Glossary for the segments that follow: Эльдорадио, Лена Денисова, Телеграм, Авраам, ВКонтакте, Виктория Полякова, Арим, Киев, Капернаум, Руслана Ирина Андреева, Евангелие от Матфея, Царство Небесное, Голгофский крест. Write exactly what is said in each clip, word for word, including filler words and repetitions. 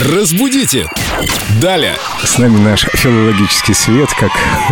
Разбудите! Далее! С нами наш филологический свет, как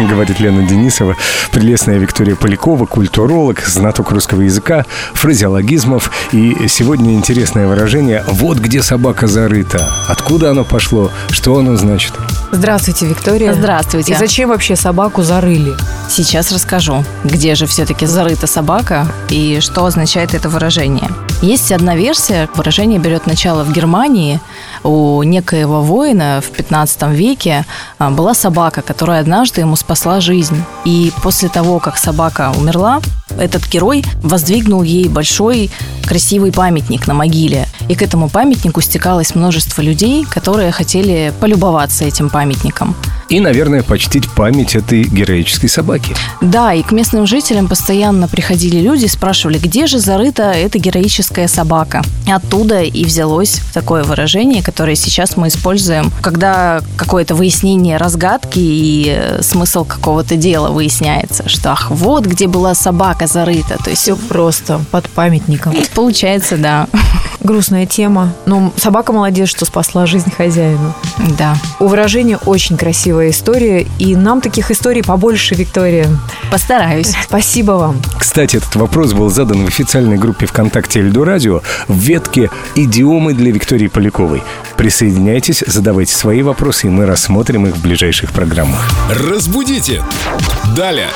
говорит Лена Денисова, прелестная Виктория Полякова, культуролог, знаток русского языка, фразеологизмов. И сегодня интересное выражение «вот где собака зарыта». Откуда оно пошло? Что оно значит? Здравствуйте, Виктория. Здравствуйте. И зачем вообще собаку зарыли? Сейчас расскажу, где же все-таки зарыта собака и что означает это выражение. Есть одна версия. Выражение берет начало в Германии. У некоего воина в пятнадцатом веке была собака, которая однажды ему спасла жизнь. И после того, как собака умерла, этот герой воздвигнул ей большой красивый памятник на могиле. И к этому памятнику стекалось множество людей, которые хотели полюбоваться этим памятником. И, наверное, почтить память этой героической собаки. Да, и к местным жителям постоянно приходили люди и спрашивали, где же зарыта эта героическая собака. Оттуда и взялось такое выражение, которое сейчас мы используем, когда какое-то выяснение разгадки и смысл какого-то дела выясняется, что ах, вот где была собака зарыта. То есть все просто под памятником. Получается, да. Грустная тема. Но собака молодец, что спасла жизнь хозяину. Да. У выражения очень красивая история. И нам таких историй побольше, Виктория. Постараюсь. Спасибо вам. Кстати, этот вопрос был задан в официальной группе ВКонтакте «Эльдорадио» в ветке «Идиомы для Виктории Поляковой». Присоединяйтесь, задавайте свои вопросы, и мы рассмотрим их в ближайших программах. Разбудите! Далее!